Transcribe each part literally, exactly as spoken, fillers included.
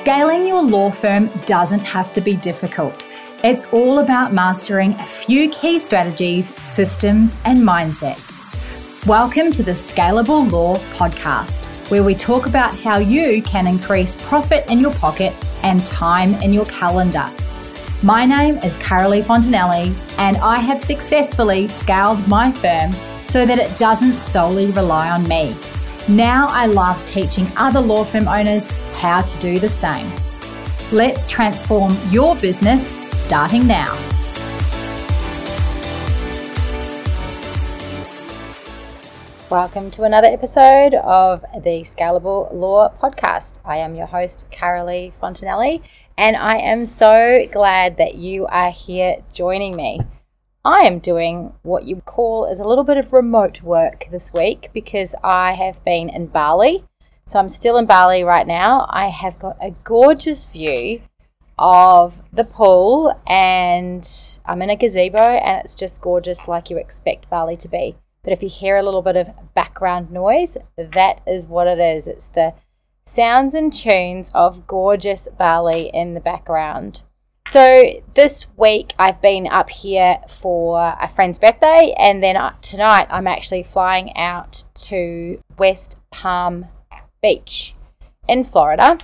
Scaling your law firm doesn't have to be difficult. It's all about mastering a few key strategies, systems, and mindsets. Welcome to the Scalable Law Podcast, where we talk about how you can increase profit in your pocket and time in your calendar. My name is Carolee Fontanelli, and I have successfully scaled my firm so that it doesn't solely rely on me. Now I love teaching other law firm owners how to do the same. Let's transform your business starting now. Welcome to another episode of the Scalable Law Podcast. I am your host, Carolee Fontanelli, and I am so glad that you are here joining me. I am doing what you call is a little bit of remote work this week because I have been in Bali. So I'm still in Bali right now. I have got a gorgeous view of the pool and I'm in a gazebo and it's just gorgeous like you expect Bali to be. But if you hear a little bit of background noise, that is what it is. It's the sounds and tunes of gorgeous Bali in the background. So this week I've been up here for a friend's birthday, and then tonight I'm actually flying out to West Palm Beach in Florida,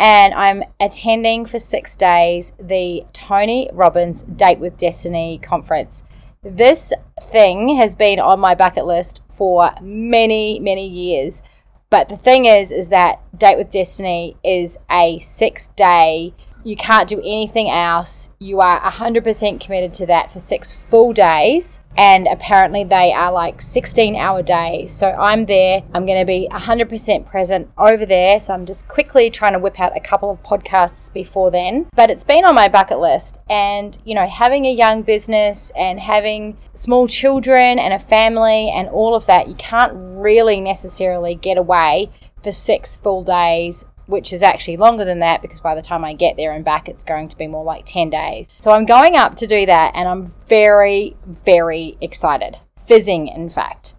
and I'm attending for six days the Tony Robbins Date with Destiny conference. This thing has been on my bucket list for many, many years, but the thing is, is that Date with Destiny is a six-day you can't do anything else. You are one hundred percent committed to that for six full days. And apparently they are like sixteen hour days. So I'm there. I'm going to be one hundred percent present over there. So I'm just quickly trying to whip out a couple of podcasts before then. But it's been on my bucket list. And, you know, having a young business and having small children and a family and all of that, you can't really necessarily get away for six full days, which is actually longer than that because by the time I get there and back, it's going to be more like ten days. So I'm going up to do that and I'm very, very excited. Fizzing, in fact.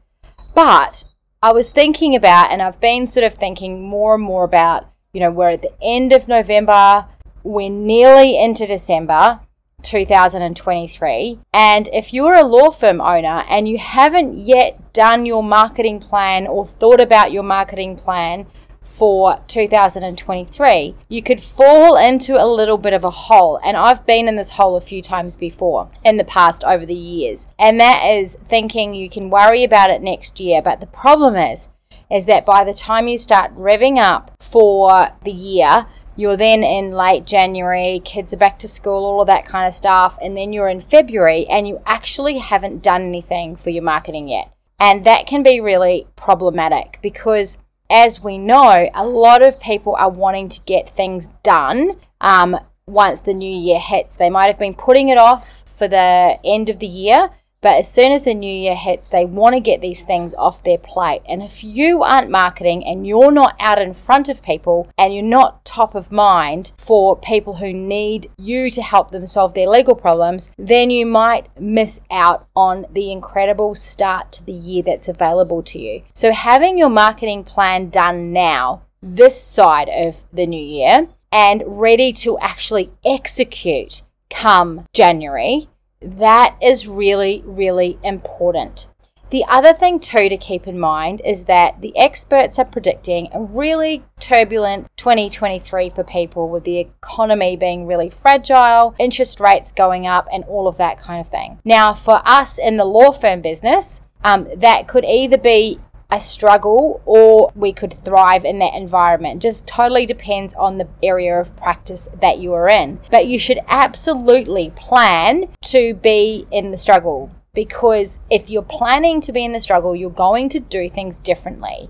But I was thinking about, and I've been sort of thinking more and more about, you know, we're at the end of November, we're nearly into December two thousand twenty-three. And if you're a law firm owner and you haven't yet done your marketing plan or thought about your marketing plan for two thousand twenty-three, you could fall into a little bit of a hole. And I've been in this hole a few times before in the past over the years. And that is thinking you can worry about it next year. But the problem is, is that by the time you start revving up for the year, you're then in late January, kids are back to school, all of that kind of stuff. And then you're in February and you actually haven't done anything for your marketing yet. And that can be really problematic because as we know, a lot of people are wanting to get things done um, once the new year hits. They might have been putting it off for the end of the year, but as soon as the new year hits, they want to get these things off their plate. And if you aren't marketing and you're not out in front of people and you're not top of mind for people who need you to help them solve their legal problems, then you might miss out on the incredible start to the year that's available to you. So having your marketing plan done now, this side of the new year, and ready to actually execute come January, that is really, really important. The other thing too to keep in mind is that the experts are predicting a really turbulent twenty twenty-three for people, with the economy being really fragile, interest rates going up, and all of that kind of thing. Now, for us in the law firm business, um, that could either be a struggle or we could thrive in that environment. Just totally depends on the area of practice that you are in. But you should absolutely plan to be in the struggle, because if you're planning to be in the struggle, you're going to do things differently.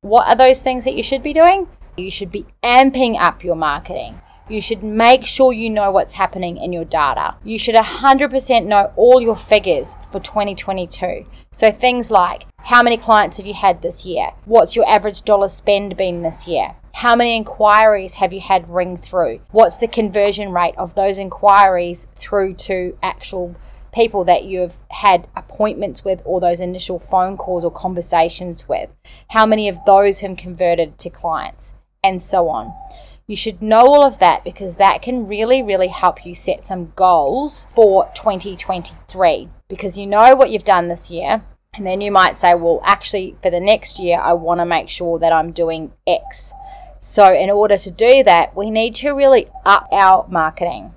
What are those things that you should be doing? You should be amping up your marketing. You should make sure you know what's happening in your data. You should one hundred percent know all your figures for twenty twenty-two. So things like, how many clients have you had this year? What's your average dollar spend been this year? How many inquiries have you had ring through? What's the conversion rate of those inquiries through to actual people that you've had appointments with, or those initial phone calls or conversations with? How many of those have converted to clients? And so on. You should know all of that because that can really, really help you set some goals for twenty twenty-three, because you know what you've done this year. And then you might say, well, actually, for the next year, I want to make sure that I'm doing X. So in order to do that, we need to really up our marketing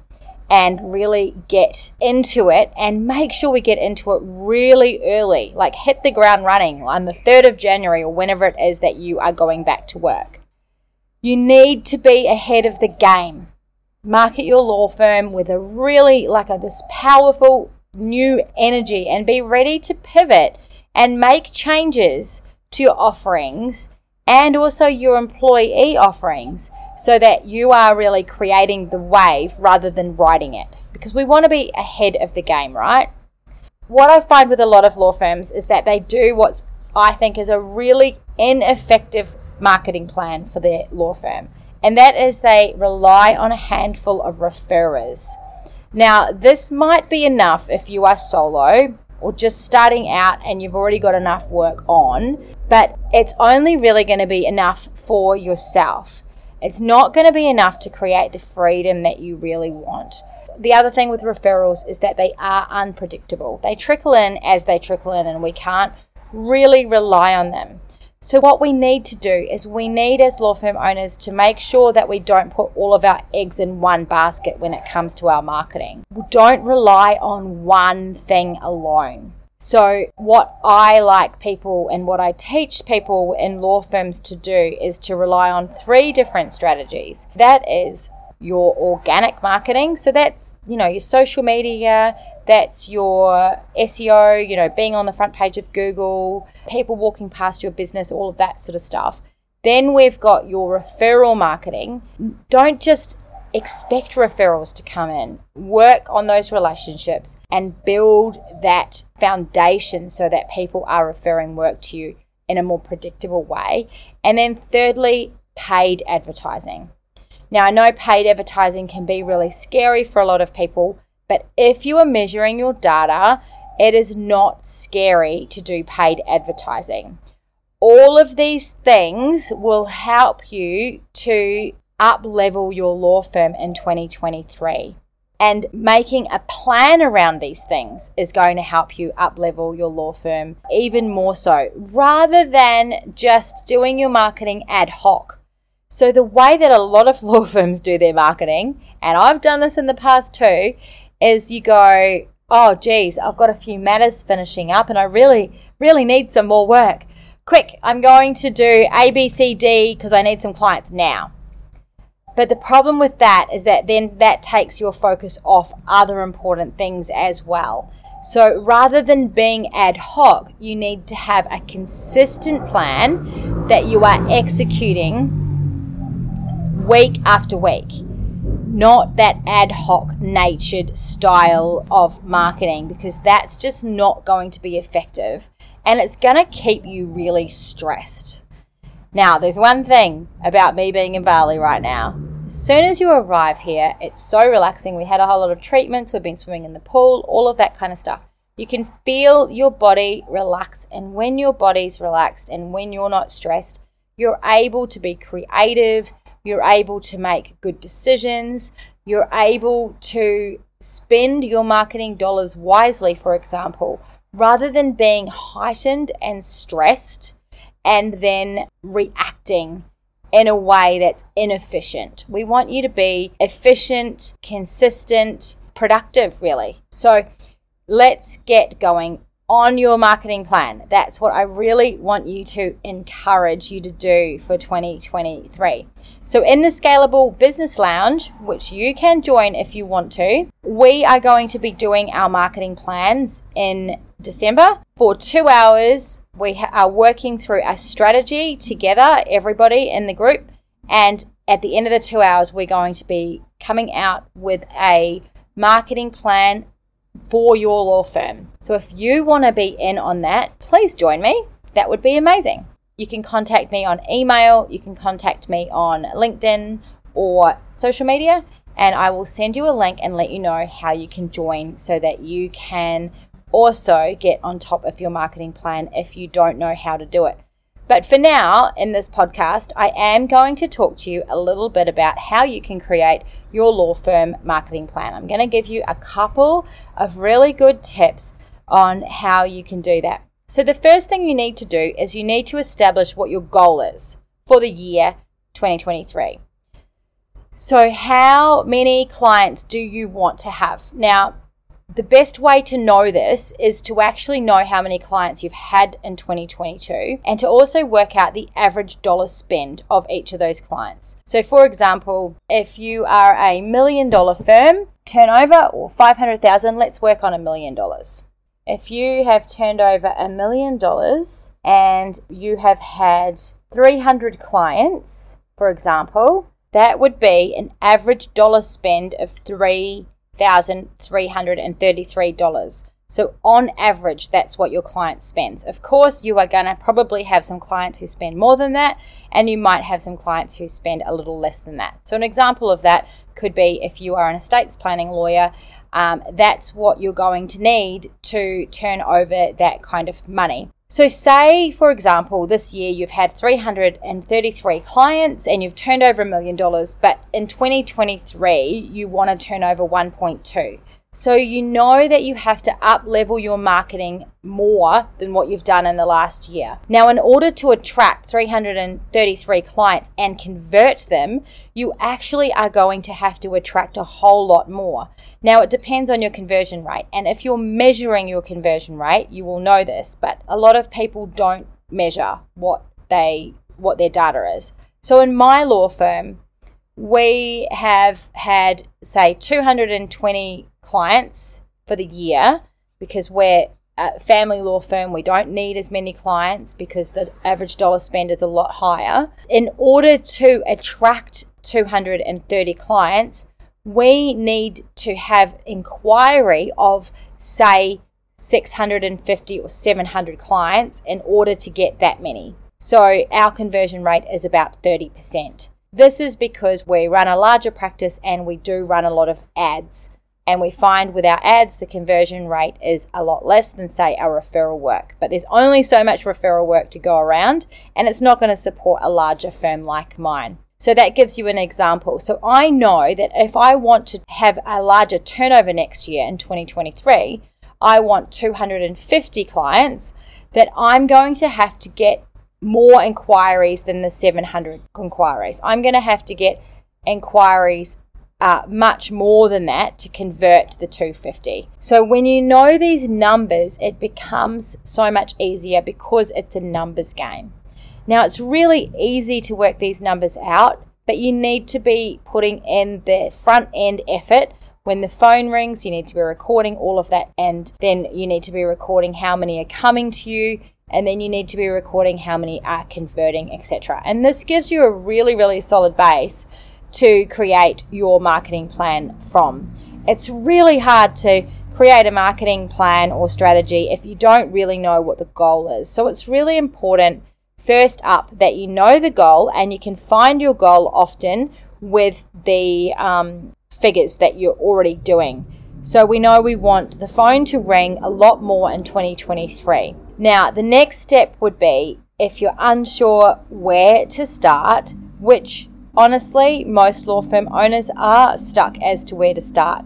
and really get into it and make sure we get into it really early, like hit the ground running on the third of January or whenever it is that you are going back to work. You need to be ahead of the game. Market your law firm with a really like a, this powerful new energy and be ready to pivot and make changes to your offerings and also your employee offerings so that you are really creating the wave rather than riding it, because we want to be ahead of the game, right? What I find with a lot of law firms is that they do what I think is a really ineffective marketing plan for their law firm, and that is they rely on a handful of referrers. Now, this might be enough if you are solo or just starting out and you've already got enough work on, but it's only really going to be enough for yourself. It's not going to be enough to create the freedom that you really want. The other thing with referrals is that they are unpredictable. They trickle in as they trickle in, and we can't really rely on them. So what we need to do is we need as law firm owners to make sure that we don't put all of our eggs in one basket when it comes to our marketing. We don't rely on one thing alone. So what I like people and what I teach people in law firms to do is to rely on three different strategies. That is your organic marketing. So that's, you know, your social media, that's your S E O, you know, being on the front page of Google, people walking past your business, all of that sort of stuff. Then we've got your referral marketing. Don't just expect referrals to come in. Work on those relationships and build that foundation so that people are referring work to you in a more predictable way. And then thirdly, paid advertising. Now, I know paid advertising can be really scary for a lot of people, but if you are measuring your data, it is not scary to do paid advertising. All of these things will help you to up-level your law firm in twenty twenty-three. And making a plan around these things is going to help you up-level your law firm even more so, rather than just doing your marketing ad hoc. So the way that a lot of law firms do their marketing, and I've done this in the past too, is you go, oh geez, I've got a few matters finishing up and I really, really need some more work. Quick, I'm going to do A, B, C, D because I need some clients now. But the problem with that is that then that takes your focus off other important things as well. So rather than being ad hoc, you need to have a consistent plan that you are executing week after week. Not that ad hoc natured style of marketing, because that's just not going to be effective and it's going to keep you really stressed. Now, there's one thing about me being in Bali right now. As soon as you arrive here, it's so relaxing. We had a whole lot of treatments. We've been swimming in the pool, all of that kind of stuff. You can feel your body relax, and when your body's relaxed and when you're not stressed, you're able to be creative. You're able to make good decisions. You're able to spend your marketing dollars wisely, for example, rather than being heightened and stressed and then reacting in a way that's inefficient. We want you to be efficient, consistent, productive, really. So let's get going on your marketing plan. That's what I really want you to encourage you to do for twenty twenty-three. So in the Scalable Business Lounge, which you can join if you want to, we are going to be doing our marketing plans in December. For two hours, we are working through a strategy together, everybody in the group. And at the end of the two hours, we're going to be coming out with a marketing plan for your law firm. So if you want to be in on that, please join me. That would be amazing. You can contact me on email, you can contact me on LinkedIn or social media, and I will send you a link and let you know how you can join so that you can also get on top of your marketing plan if you don't know how to do it. But for now, in this podcast, I am going to talk to you a little bit about how you can create your law firm marketing plan. I'm going to give you a couple of really good tips on how you can do that. So the first thing you need to do is you need to establish what your goal is for the year twenty twenty-three. So how many clients do you want to have? Now, the best way to know this is to actually know how many clients you've had in twenty twenty-two and to also work out the average dollar spend of each of those clients. So for example, if you are a million dollar firm turnover or five hundred thousand, let's work on a million dollars. If you have turned over a million dollars and you have had three hundred clients, for example, that would be an average dollar spend of three one thousand three hundred thirty-three dollars. So on average, that's what your client spends. Of course, you are going to probably have some clients who spend more than that, and you might have some clients who spend a little less than that. So an example of that could be if you are an estates planning lawyer, um, that's what you're going to need to turn over that kind of money. So say, for example, this year you've had three hundred thirty-three clients and you've turned over a million dollars, but in twenty twenty-three, you want to turn over one point two. So you know that you have to up-level your marketing more than what you've done in the last year. Now, in order to attract three hundred thirty-three clients and convert them, you actually are going to have to attract a whole lot more. Now, it depends on your conversion rate. And if you're measuring your conversion rate, you will know this, but a lot of people don't measure what they what their data is. So in my law firm, we have had, say, two hundred twenty clients for the year because we're a family law firm. We don't need as many clients because the average dollar spend is a lot higher. In order to attract two hundred thirty clients, we need to have inquiry of, say, six hundred fifty or seven hundred clients in order to get that many. So our conversion rate is about thirty percent. This is because we run a larger practice and we do run a lot of ads. And we find with our ads, the conversion rate is a lot less than, say, our referral work. But there's only so much referral work to go around, and it's not going to support a larger firm like mine. So that gives you an example. So I know that if I want to have a larger turnover next year in twenty twenty-three, I want two hundred fifty clients, that I'm going to have to get more inquiries than the seven hundred inquiries. I'm going to have to get inquiries Uh, much more than that to convert the two hundred fifty. So when you know these numbers, it becomes so much easier because it's a numbers game. Now, it's really easy to work these numbers out, but you need to be putting in the front end effort. When the phone rings, you need to be recording all of that, and then you need to be recording how many are coming to you, and then you need to be recording how many are converting, et cetera. And this gives you a really, really solid base to create your marketing plan from. It's really hard to create a marketing plan or strategy if you don't really know what the goal is. So it's really important first up that you know the goal, and you can find your goal often with the um, figures that you're already doing. So we know we want the phone to ring a lot more in twenty twenty-three. Now, the next step would be, if you're unsure where to start, which honestly, most law firm owners are stuck as to where to start.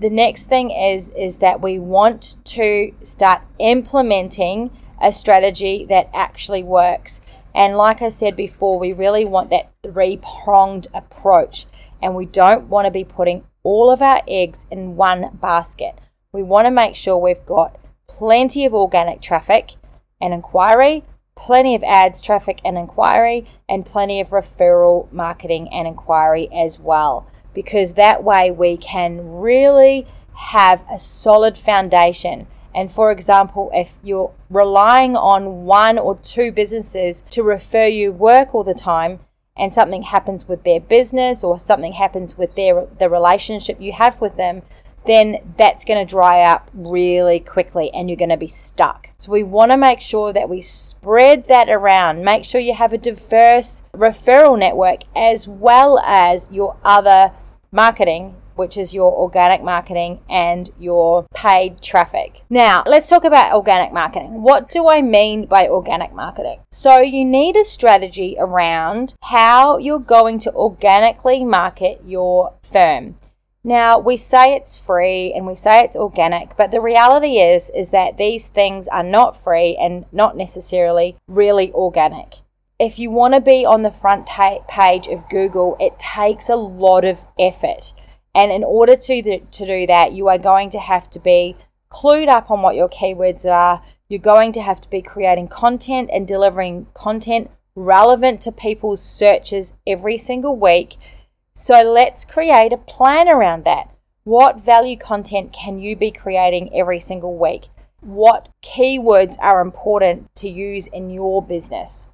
The next thing is, is that we want to start implementing a strategy that actually works. And like I said before, we really want that three-pronged approach. And we don't want to be putting all of our eggs in one basket. We want to make sure we've got plenty of organic traffic and inquiry, plenty of ads, traffic and inquiry, and plenty of referral marketing and inquiry as well, because that way we can really have a solid foundation. And for example, if you're relying on one or two businesses to refer you work all the time, and something happens with their business or something happens with their the relationship you have with them, then that's going to dry up really quickly and you're going to be stuck. So we want to make sure that we spread that around. Make sure you have a diverse referral network as well as your other marketing which is your organic marketing and your paid traffic. Now, let's talk about organic marketing. What do I mean by organic marketing? So you need a strategy around how you're going to organically market your firm. Now, we say it's free and we say it's organic, but the reality is, is that these things are not free and not necessarily really organic. If you want to be on the front ta- page of Google, it takes a lot of effort. And in order to, th- to do that, you are going to have to be clued up on what your keywords are. You're going to have to be creating content and delivering content relevant to people's searches every single week. So let's create a plan around that. What value content can you be creating every single week? What keywords are important to use in your business?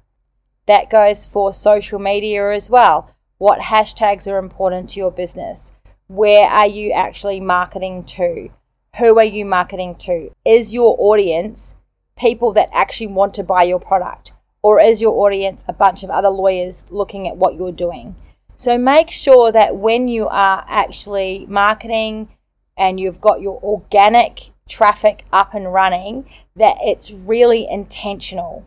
That goes for social media as well. What hashtags are important to your business? Where are you actually marketing to? Who are you marketing to? Is your audience people that actually want to buy your product? Or is your audience a bunch of other lawyers looking at what you're doing? So make sure that when you are actually marketing and you've got your organic traffic up and running, that it's really intentional.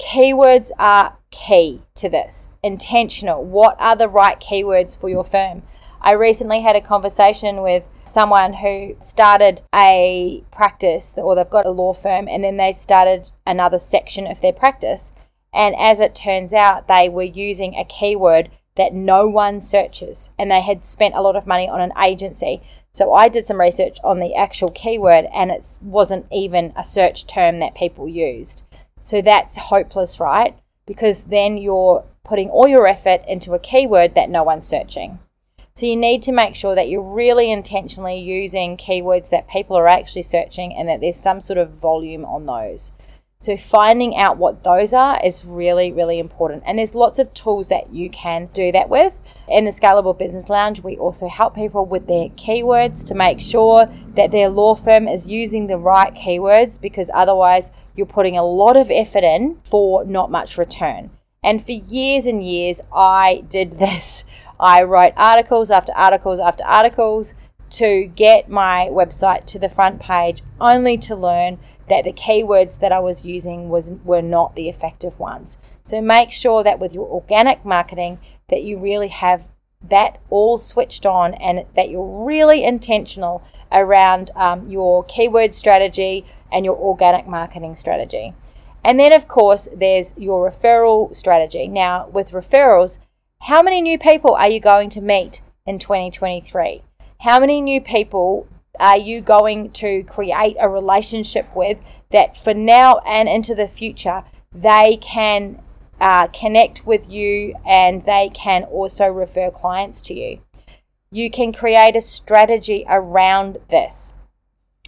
Keywords are key to this. Intentional. What are the right keywords for your firm? I recently had a conversation with someone who started a practice, or they've got a law firm, and then they started another section of their practice. And as it turns out, they were using a keyword that no one searches, and they had spent a lot of money on an agency. So I did some research on the actual keyword, and it wasn't even a search term that people used. So that's hopeless, right? Because then you're putting all your effort into a keyword that no one's searching. So you need to make sure that you're really intentionally using keywords that people are actually searching and that there's some sort of volume on those. So finding out what those are is really, really important. And there's lots of tools that you can do that with. In the Scalable Business Lounge, we also help people with their keywords to make sure that their law firm is using the right keywords, because otherwise you're putting a lot of effort in for not much return. And for years and years, I did this. I wrote articles after articles after articles to get my website to the front page, only to learn that the keywords that I was using was were not the effective ones. So make sure that with your organic marketing that you really have that all switched on, and that you're really intentional around um, your keyword strategy and your organic marketing strategy. And then of course there's your referral strategy. Now with referrals, how many new people are you going to meet in twenty twenty-three? How many new people are you going to create a relationship with that for now and into the future they can uh, connect with you, and they can also refer clients to you? You can create a strategy around this.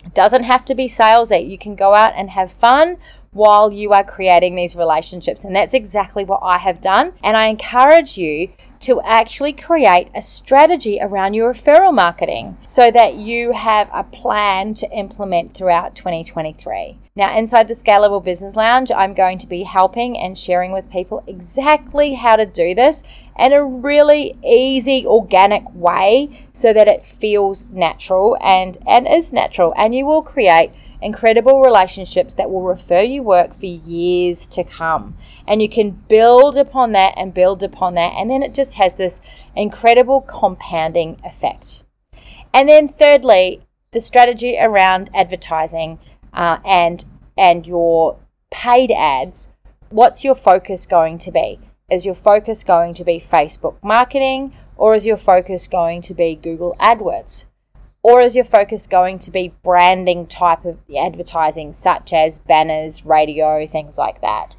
It doesn't have to be salesy. You can go out and have fun while you are creating these relationships, and that's exactly what I have done. And I encourage you to actually create a strategy around your referral marketing so that you have a plan to implement throughout twenty twenty-three. Now, inside the Scalable Business Lounge, I'm going to be helping and sharing with people exactly how to do this in a really easy, organic way so that it feels natural and, and is natural, and you will create incredible relationships that will refer you work for years to come. And you can build upon that and build upon that, and then it just has this incredible compounding effect. And then thirdly, the strategy around advertising uh, and and your paid ads. What's your focus going to be? Is your focus going to be Facebook marketing, or is your focus going to be Google AdWords? Or is your focus going to be branding type of advertising, such as banners, radio, things like that?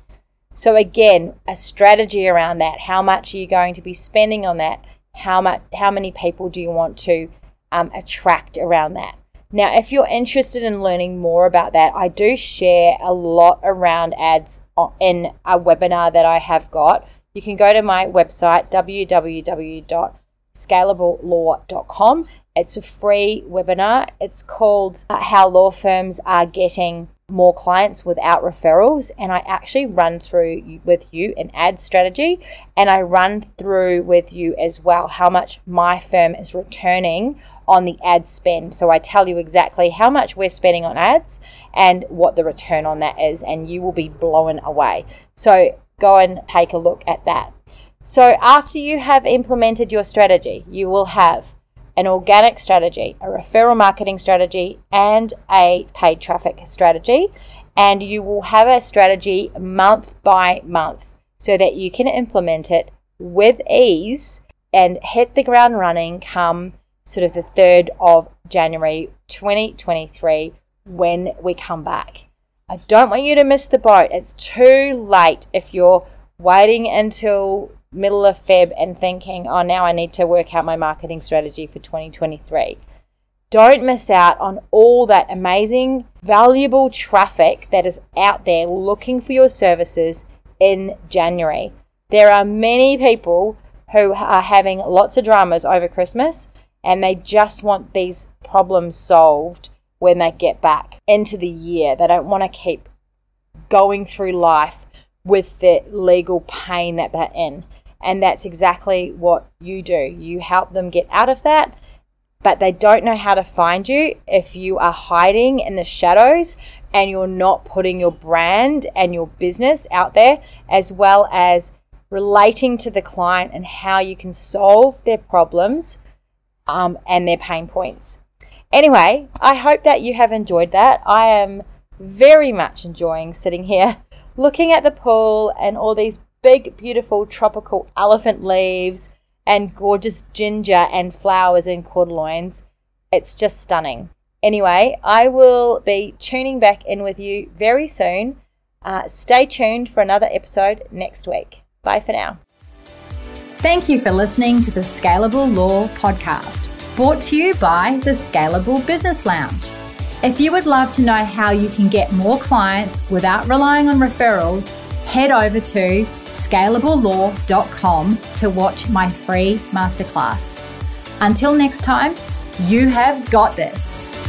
So again, a strategy around that. How much are you going to be spending on that? How much? How many people do you want to um, attract around that? Now, if you're interested in learning more about that, I do share a lot around ads in a webinar that I have got. You can go to my website, w w w dot scalable law dot com. It's a free webinar. It's called uh, How Law Firms Are Getting more clients without referrals, and I actually run through with you an ad strategy, and I run through with you as well how much my firm is returning on the ad spend. So I tell you exactly how much we're spending on ads and what the return on that is, and you will be blown away. So go and take a look at that. So after you have implemented your strategy, you will have an organic strategy, a referral marketing strategy, and a paid traffic strategy. And you will have a strategy month by month so that you can implement it with ease and hit the ground running come sort of the third of January twenty twenty-three when we come back. I don't want you to miss the boat. It's too late if you're waiting until middle of Feb and thinking, oh, now I need to work out my marketing strategy for twenty twenty-three. Don't miss out on all that amazing, valuable traffic that is out there looking for your services in January. There are many people who are having lots of dramas over Christmas, and they just want these problems solved when they get back into the year. They don't want to keep going through life with the legal pain that they're in. And that's exactly what you do. You help them get out of that, but they don't know how to find you if you are hiding in the shadows and you're not putting your brand and your business out there, as well as relating to the client and how you can solve their problems um, and their pain points. Anyway, I hope that you have enjoyed that. I am very much enjoying sitting here looking at the pool and all these big, beautiful tropical elephant leaves and gorgeous ginger and flowers in Cordeloins. It's just stunning. Anyway, I will be tuning back in with you very soon. Uh, stay tuned for another episode next week. Bye for now. Thank you for listening to the Scalable Law Podcast, brought to you by the Scalable Business Lounge. If you would love to know how you can get more clients without relying on referrals, head over to Scalable Law dot com to watch my free masterclass. Until next time, you have got this.